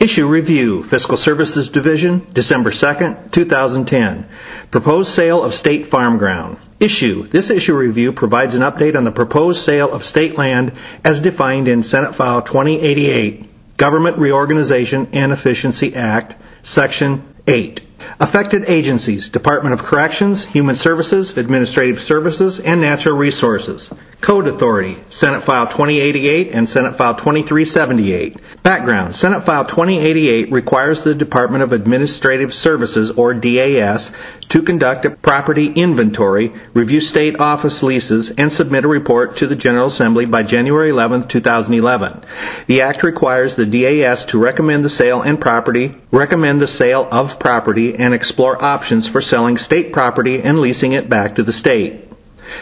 Issue Review, Fiscal Services Division, December 2nd, 2010. Proposed Sale of State Farm Ground. Issue. This issue review provides an update on the proposed sale of state land as defined in Senate File 2088, Government Reorganization and Efficiency Act, Section 8. Affected agencies, Department of Corrections, Human Services, Administrative Services, and Natural Resources. Code Authority, Senate File 2088 and Senate File 2378. Background, Senate File 2088 requires the Department of Administrative Services, or DAS, to conduct a property inventory, review state office leases, and submit a report to the General Assembly by January 11, 2011. The Act requires the DAS to recommend the sale of property, and explore options for selling state property and leasing it back to the state.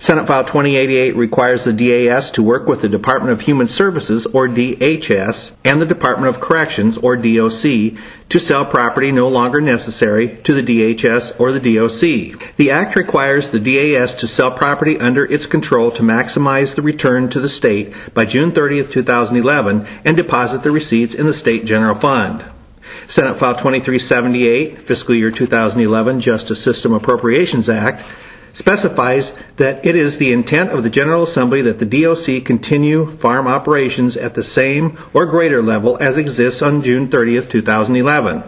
Senate File 2088 requires the DAS to work with the Department of Human Services, or DHS, and the Department of Corrections, or DOC, to sell property no longer necessary to the DHS or the DOC. The Act requires the DAS to sell property under its control to maximize the return to the state by June 30, 2011, and deposit the receipts in the State General Fund. Senate File 2378, Fiscal Year 2011 Justice System Appropriations Act, specifies that it is the intent of the General Assembly that the DOC continue farm operations at the same or greater level as exists on June 30, 2011.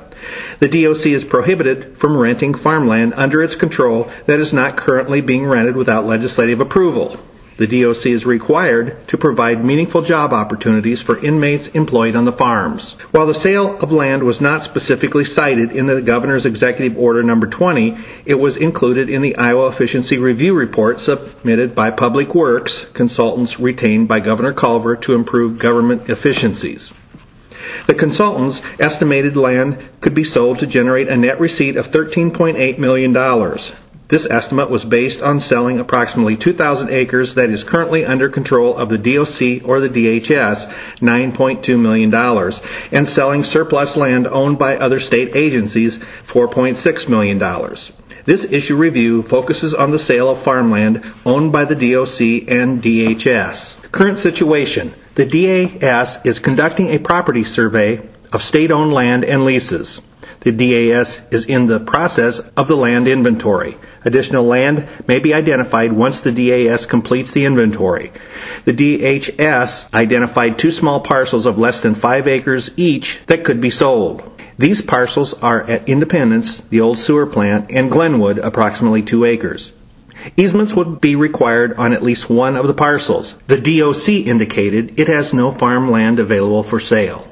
The DOC is prohibited from renting farmland under its control that is not currently being rented without legislative approval. The DOC is required to provide meaningful job opportunities for inmates employed on the farms. While the sale of land was not specifically cited in the Governor's Executive Order No. 20, it was included in the Iowa Efficiency Review Report submitted by Public Works consultants retained by Governor Culver to improve government efficiencies. The consultants estimated land could be sold to generate a net receipt of $13.8 million. This estimate was based on selling approximately 2,000 acres that is currently under control of the DOC or the DHS, $9.2 million, and selling surplus land owned by other state agencies, $4.6 million. This issue review focuses on the sale of farmland owned by the DOC and DHS. Current situation. The DAS is conducting a property survey of state-owned land and leases. The DAS is in the process of the land inventory. Additional land may be identified once the DAS completes the inventory. The DHS identified two small parcels of less than 5 acres each that could be sold. These parcels are at Independence, the old sewer plant, and Glenwood, approximately 2 acres. Easements would be required on at least one of the parcels. The DOC indicated it has no farmland available for sale.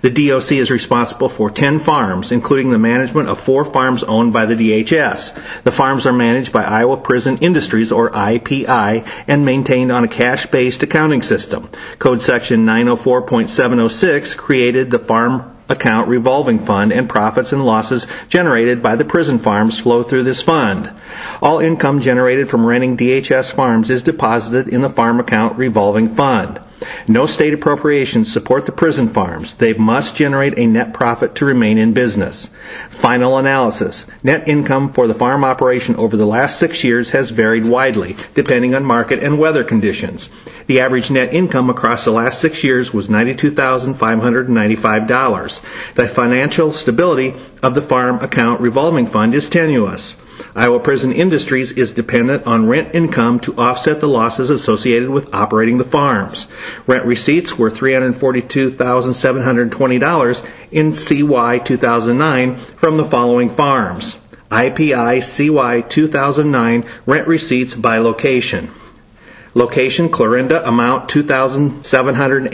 The DOC is responsible for 10 farms, including the management of 4 farms owned by the DHS. The farms are managed by Iowa Prison Industries, or IPI, and maintained on a cash-based accounting system. Code Section 904.706 created the Farm Account Revolving Fund, and profits and losses generated by the prison farms flow through this fund. All income generated from renting DHS farms is deposited in the Farm Account Revolving Fund. No state appropriations support the prison farms. They must generate a net profit to remain in business. Final analysis. Net income for the farm operation over the last 6 years has varied widely, depending on market and weather conditions. The average net income across the last 6 years was $92,595. The financial stability of the Farm Account Revolving Fund is tenuous. Iowa Prison Industries is dependent on rent income to offset the losses associated with operating the farms. Rent receipts were $342,720 in CY 2009 from the following farms. IPI CY 2009 rent receipts by location. Location, Clarinda, amount $2,780,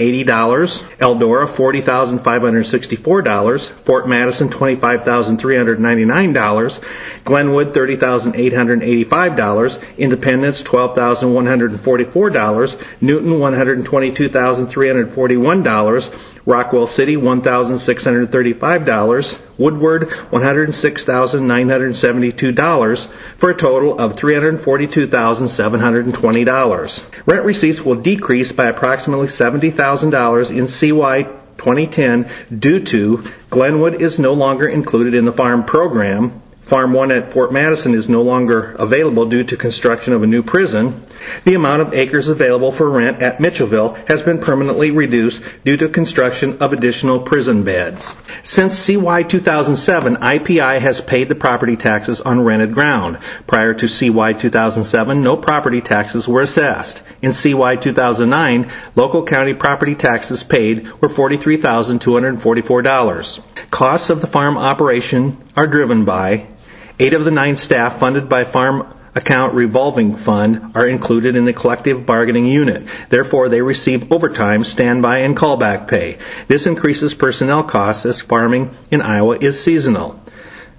Eldora, $40,564, Fort Madison, $25,399, Glenwood, $30,885, Independence, $12,144, Newton, $122,341, Rockwell City, $1,635, Woodward, $106,972, for a total of $342,720. Rent receipts will decrease by approximately $70,000 in CY 2010 due to Glenwood is no longer included in the farm program, Farm 1 at Fort Madison is no longer available due to construction of a new prison, The amount of acres available for rent at Mitchellville has been permanently reduced due to construction of additional prison beds. Since CY 2007, IPI has paid the property taxes on rented ground. Prior to CY 2007, no property taxes were assessed. In CY 2009, local county property taxes paid were $43,244. Costs of the farm operation are driven by 8 of the 9 staff funded by Farm Account Revolving Fund are included in the collective bargaining unit. Therefore, they receive overtime, standby, and callback pay. This increases personnel costs as farming in Iowa is seasonal.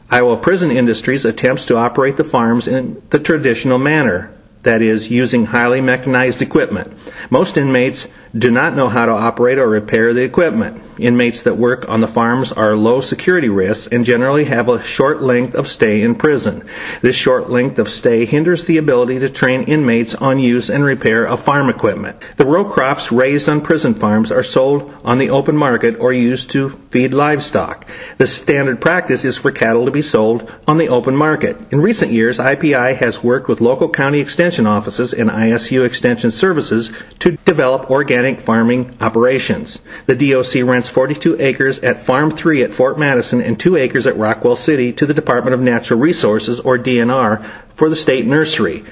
Iowa Prison Industries attempts to operate the farms in the traditional manner, that is, using highly mechanized equipment. Most inmates do not know how to operate or repair the equipment. Inmates that work on the farms are low security risks and generally have a short length of stay in prison. This short length of stay hinders the ability to train inmates on use and repair of farm equipment. The row crops raised on prison farms are sold on the open market or used to feed livestock. The standard practice is for cattle to be sold on the open market. In recent years, IPI has worked with local county extension offices and ISU extension services to develop organic farming operations. The DOC rents 42 acres at Farm 3 at Fort Madison and 2 acres at Rockwell City to the Department of Natural Resources, or DNR, for the state nursery.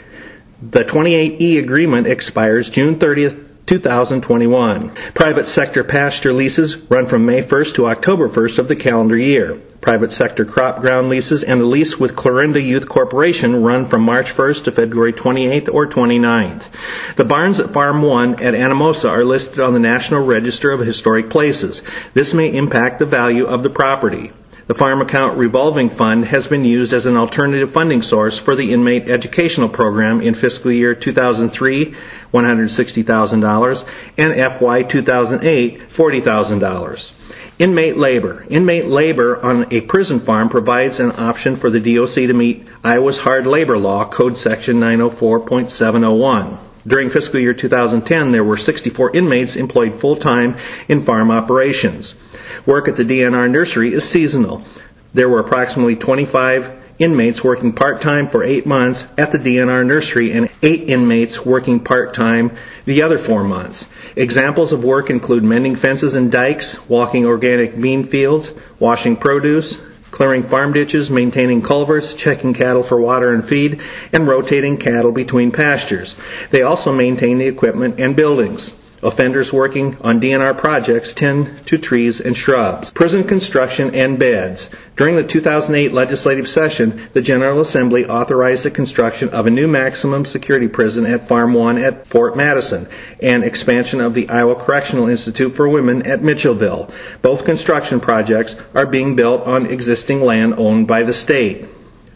The 28E agreement expires June 30th, 2021. Private sector pasture leases run from May 1st to October 1st of the calendar year. Private sector crop ground leases and the lease with Clarinda Youth Corporation run from March 1st to February 28th or 29th. The barns at Farm 1 at Anamosa are listed on the National Register of Historic Places. This may impact the value of the property. The Farm Account Revolving Fund has been used as an alternative funding source for the inmate educational program in fiscal year 2003, $160,000, and FY 2008, $40,000. Inmate labor. Inmate labor on a prison farm provides an option for the DOC to meet Iowa's hard labor law, Code Section 904.701. During fiscal year 2010, there were 64 inmates employed full-time in farm operations. Work at the DNR nursery is seasonal. There were approximately 25 inmates working part-time for 8 months at the DNR nursery and 8 inmates working part-time the other 4 months. Examples of work include mending fences and dikes, walking organic bean fields, washing produce, clearing farm ditches, maintaining culverts, checking cattle for water and feed, and rotating cattle between pastures. They also maintain the equipment and buildings. Offenders working on DNR projects tend to trees and shrubs. Prison construction and beds. During the 2008 legislative session, the General Assembly authorized the construction of a new maximum security prison at Farm 1 at Fort Madison and expansion of the Iowa Correctional Institute for Women at Mitchellville. Both construction projects are being built on existing land owned by the state.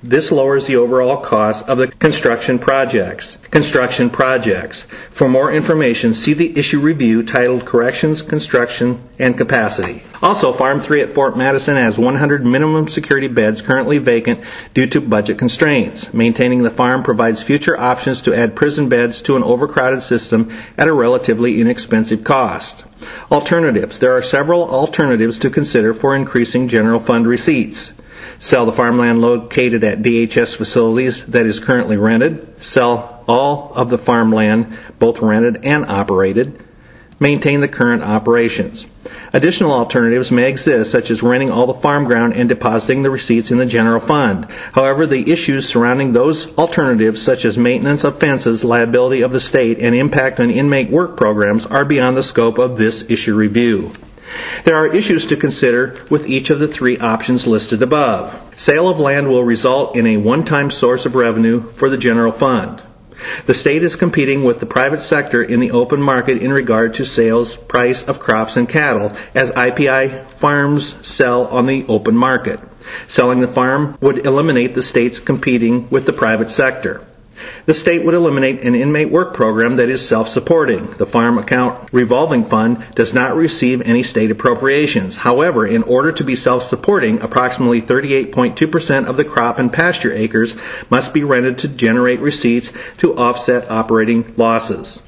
This lowers the overall cost of the construction projects. For more information, see the issue review titled Corrections, Construction, and Capacity. Also, Farm 3 at Fort Madison has 100 minimum security beds currently vacant due to budget constraints. Maintaining the farm provides future options to add prison beds to an overcrowded system at a relatively inexpensive cost. Alternatives. There are several alternatives to consider for increasing general fund receipts. Sell the farmland located at DHS facilities that is currently rented. Sell all of the farmland, both rented and operated. Maintain the current operations. Additional alternatives may exist, such as renting all the farm ground and depositing the receipts in the general fund. However, the issues surrounding those alternatives, such as maintenance of fences, liability of the state, and impact on inmate work programs, are beyond the scope of this issue review. There are issues to consider with each of the 3 options listed above. Sale of land will result in a one-time source of revenue for the general fund. The state is competing with the private sector in the open market in regard to sales price of crops and cattle, as IPI farms sell on the open market. Selling the farm would eliminate the state's competing with the private sector. The state would eliminate an inmate work program that is self-supporting. The Farm Account Revolving Fund does not receive any state appropriations. However, in order to be self-supporting, approximately 38.2% of the crop and pasture acres must be rented to generate receipts to offset operating losses.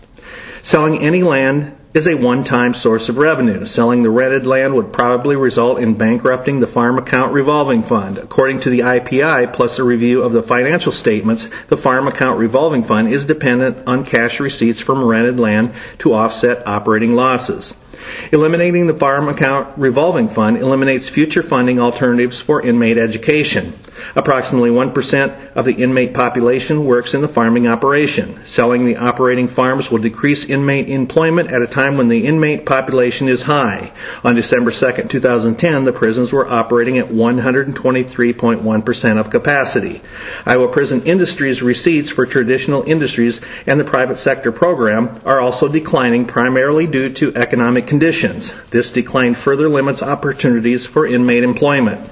Selling any land is a one-time source of revenue. Selling the rented land would probably result in bankrupting the Farm Account Revolving Fund. According to the IPI, plus a review of the financial statements, the Farm Account Revolving Fund is dependent on cash receipts from rented land to offset operating losses. Eliminating the Farm Account Revolving Fund eliminates future funding alternatives for inmate education. Approximately 1% of the inmate population works in the farming operation. Selling the operating farms will decrease inmate employment at a time when the inmate population is high. On December 2, 2010, the prisons were operating at 123.1% of capacity. Iowa Prison Industries receipts for traditional industries and the private sector program are also declining, primarily due to economic conditions. This decline further limits opportunities for inmate employment.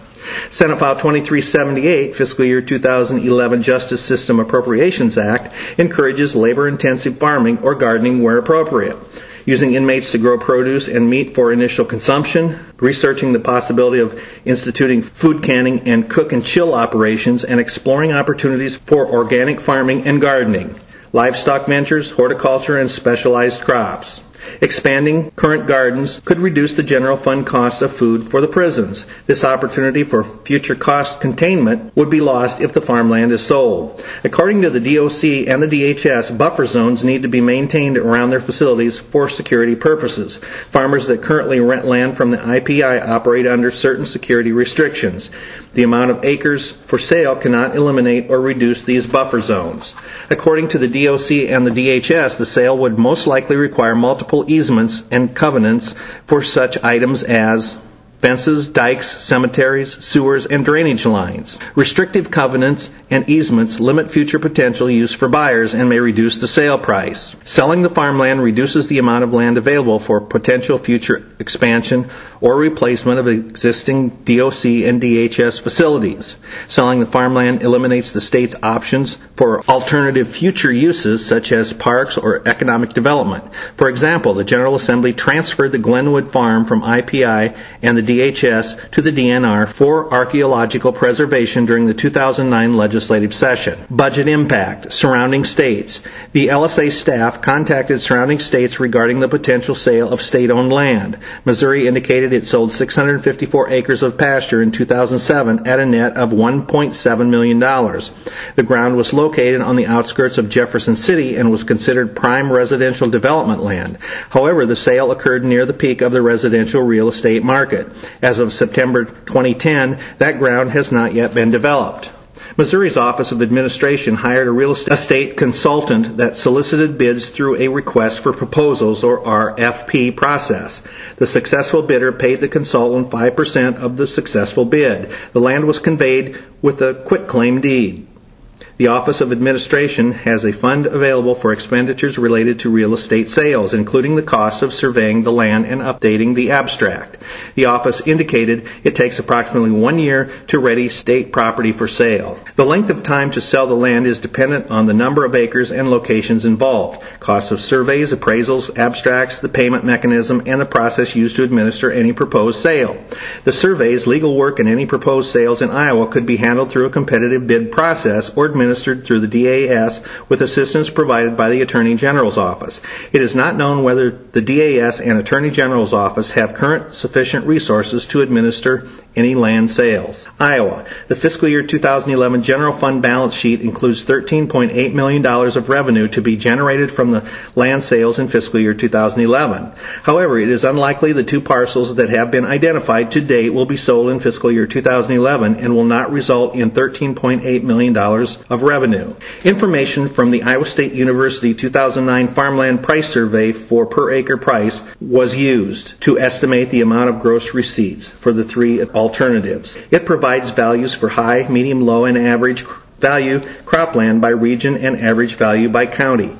Senate File 2378, Fiscal Year 2011 Justice System Appropriations Act, encourages labor-intensive farming or gardening where appropriate. Using inmates to grow produce and meat for initial consumption, researching the possibility of instituting food canning and cook and chill operations, and exploring opportunities for organic farming and gardening, livestock ventures, horticulture, and specialized crops. Expanding current gardens could reduce the general fund cost of food for the prisons. This opportunity for future cost containment would be lost if the farmland is sold. According to the DOC and the DHS, buffer zones need to be maintained around their facilities for security purposes. Farmers that currently rent land from the IPI operate under certain security restrictions. The amount of acres for sale cannot eliminate or reduce these buffer zones. According to the DOC and the DHS, the sale would most likely require multiple easements and covenants for such items as fences, dikes, cemeteries, sewers, and drainage lines. Restrictive covenants and easements limit future potential use for buyers and may reduce the sale price. Selling the farmland reduces the amount of land available for potential future expansion or replacement of existing DOC and DHS facilities. Selling the farmland eliminates the state's options for alternative future uses such as parks or economic development. For example, the General Assembly transferred the Glenwood Farm from IPI and the DHS to the DNR for archaeological preservation during the 2009 legislative session. Budget impact. Surrounding states. The LSA staff contacted surrounding states regarding the potential sale of state-owned land. Missouri indicated it sold 654 acres of pasture in 2007 at a net of $1.7 million. The ground was located on the outskirts of Jefferson City and was considered prime residential development land. However, the sale occurred near the peak of the residential real estate market. As of September 2010, that ground has not yet been developed. Missouri's Office of Administration hired a real estate consultant that solicited bids through a request for proposals, or RFP, process. The successful bidder paid the consultant 5% of the successful bid. The land was conveyed with a quitclaim deed. The Office of Administration has a fund available for expenditures related to real estate sales, including the cost of surveying the land and updating the abstract. The office indicated it takes approximately 1 year to ready state property for sale. The length of time to sell the land is dependent on the number of acres and locations involved, costs of surveys, appraisals, abstracts, the payment mechanism, and the process used to administer any proposed sale. The surveys, legal work, and any proposed sales in Iowa could be handled through a competitive bid process or administered through the DAS with assistance provided by the Attorney General's Office. It is not known whether the DAS and Attorney General's Office have current sufficient resources to administer any land sales. Iowa. The fiscal year 2011 general fund balance sheet includes $13.8 million of revenue to be generated from the land sales in fiscal year 2011. However, it is unlikely the two parcels that have been identified to date will be sold in fiscal year 2011 and will not result in $13.8 million of revenue. Information from the Iowa State University 2009 Farmland Price Survey for per acre price was used to estimate the amount of gross receipts for the three alternatives. It provides values for high, medium, low, and average value cropland by region and average value by county.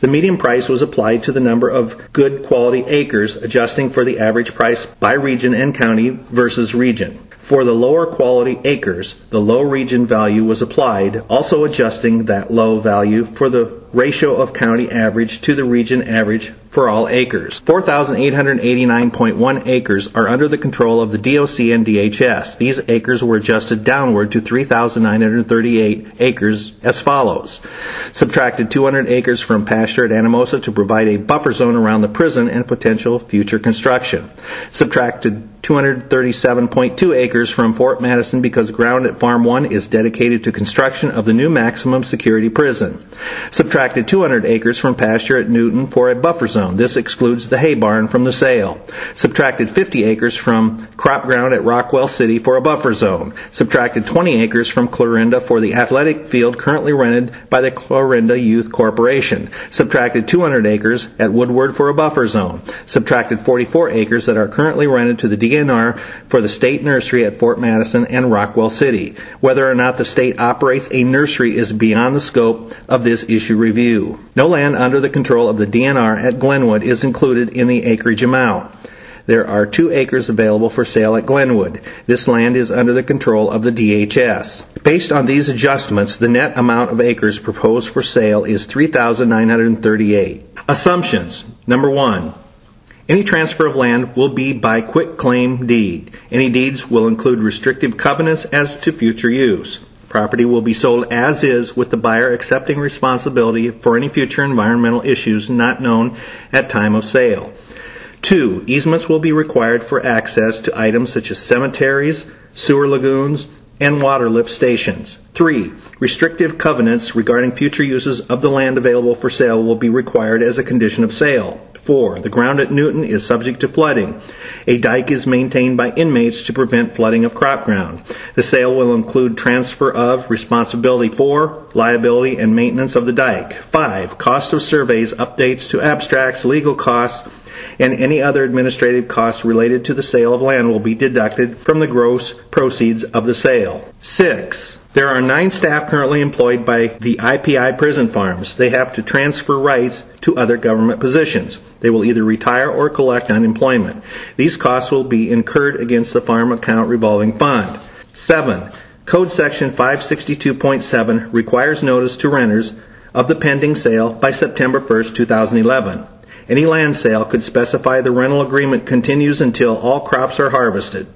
The median price was applied to the number of good quality acres, adjusting for the average price by region and county versus region. For the lower quality acres, the low region value was applied, also adjusting that low value for the ratio of county average to the region average for all acres. 4,889.1 acres are under the control of the DOC and DHS. These acres were adjusted downward to 3,938 acres as follows. Subtracted 200 acres from pasture at Anamosa to provide a buffer zone around the prison and potential future construction. Subtracted 237.2 acres from Fort Madison because ground at Farm 1 is dedicated to construction of the new maximum security prison. Subtracted 200 acres from pasture at Newton for a buffer zone. This excludes the hay barn from the sale. Subtracted 50 acres from crop ground at Rockwell City for a buffer zone. Subtracted 20 acres from Clarinda for the athletic field currently rented by the Clarinda Youth Corporation. Subtracted 200 acres at Woodward for a buffer zone. Subtracted 44 acres that are currently rented to the DNR for the state nursery at Fort Madison and Rockwell City. Whether or not the state operates a nursery is beyond the scope of this issue review. No land under the control of the DNR at Glenwood is included in the acreage amount. There are 2 acres available for sale at Glenwood. This land is under the control of the DHS. Based on these adjustments, the net amount of acres proposed for sale is 3,938. Assumptions. Number 1. Any transfer of land will be by quitclaim deed. Any deeds will include restrictive covenants as to future use. Property will be sold as is, with the buyer accepting responsibility for any future environmental issues not known at time of sale. 2. Easements will be required for access to items such as cemeteries, sewer lagoons, and water lift stations. 3. Restrictive covenants regarding future uses of the land available for sale will be required as a condition of sale. 4. The ground at Newton is subject to flooding. A dike is maintained by inmates to prevent flooding of crop ground. The sale will include transfer of responsibility for, liability, and maintenance of the dike. 5. Cost of surveys, updates to abstracts, legal costs, and any other administrative costs related to the sale of land will be deducted from the gross proceeds of the sale. 6. There are 9 staff currently employed by the IPI prison farms. They have to transfer rights to other government positions. They will either retire or collect unemployment. These costs will be incurred against the Farm Account Revolving Fund. 7. Code Section 562.7 requires notice to renters of the pending sale by September 1, 2011. Any land sale could specify the rental agreement continues until all crops are harvested.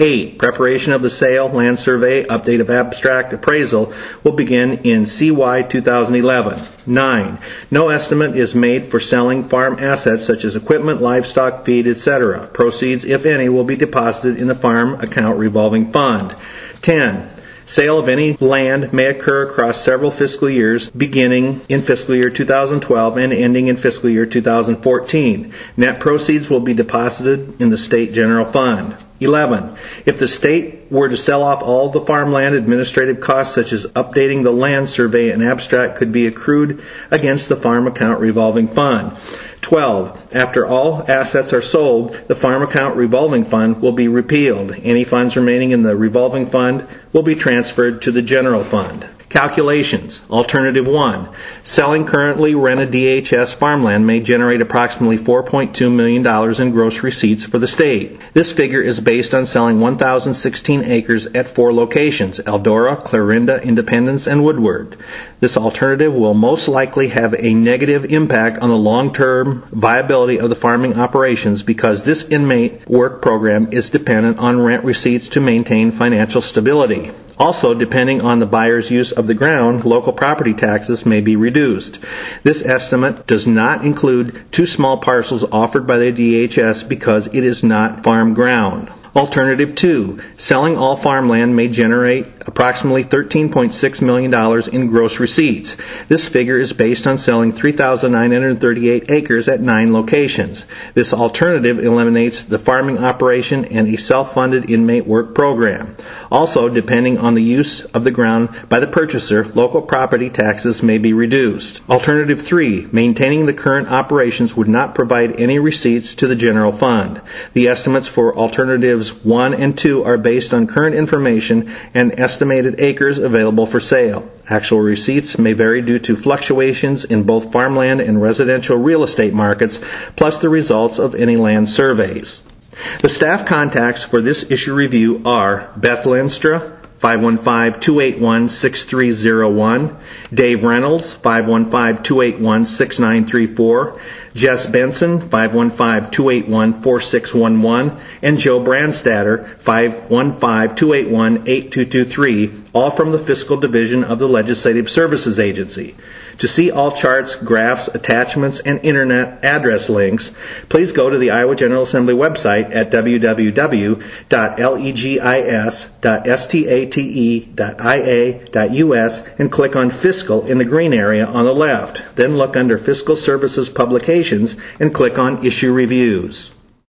8. Preparation of the sale, land survey, update of abstract, appraisal will begin in CY 2011. 9. No estimate is made for selling farm assets such as equipment, livestock, feed, etc. Proceeds, if any, will be deposited in the Farm Account Revolving Fund. 10. Sale of any land may occur across several fiscal years, beginning in fiscal year 2012 and ending in fiscal year 2014. Net proceeds will be deposited in the State General Fund. 11. If the state were to sell off all the farmland, administrative costs such as updating the land survey and abstract could be accrued against the Farm Account Revolving Fund. 12. After all assets are sold, the Farm Account Revolving Fund will be repealed. Any funds remaining in the revolving fund will be transferred to the general fund. Calculations. Alternative 1. Selling currently rented DHS farmland may generate approximately $4.2 million in gross receipts for the state. This figure is based on selling 1,016 acres at 4 locations, Eldora, Clarinda, Independence, and Woodward. This alternative will most likely have a negative impact on the long-term viability of the farming operations because this inmate work program is dependent on rent receipts to maintain financial stability. Also, depending on the buyer's use of the ground, local property taxes may be reduced. This estimate does not include 2 small parcels offered by the DHS because it is not farm ground. Alternative 2. Selling all farmland may generate approximately $13.6 million in gross receipts. This figure is based on selling 3,938 acres at 9 locations. This alternative eliminates the farming operation and a self-funded inmate work program. Also, depending on the use of the ground by the purchaser, local property taxes may be reduced. Alternative 3. Maintaining the current operations would not provide any receipts to the general fund. The estimates for alternatives 1 and 2 are based on current information and estimated acres available for sale. Actual receipts may vary due to fluctuations in both farmland and residential real estate markets, plus the results of any land surveys. The staff contacts for this issue review are Beth Landstra, 515-281-6301, Dave Reynolds, 515-281-6934, Jess Benson, 515-281-4611, and Joe Brandstatter, 515-281-8223, all from the Fiscal Division of the Legislative Services Agency. To see all charts, graphs, attachments, and internet address links, please go to the Iowa General Assembly website at www.legis.state.ia.us and click on Fiscal in the green area on the left. Then look under Fiscal Services Publications and click on Issue Reviews.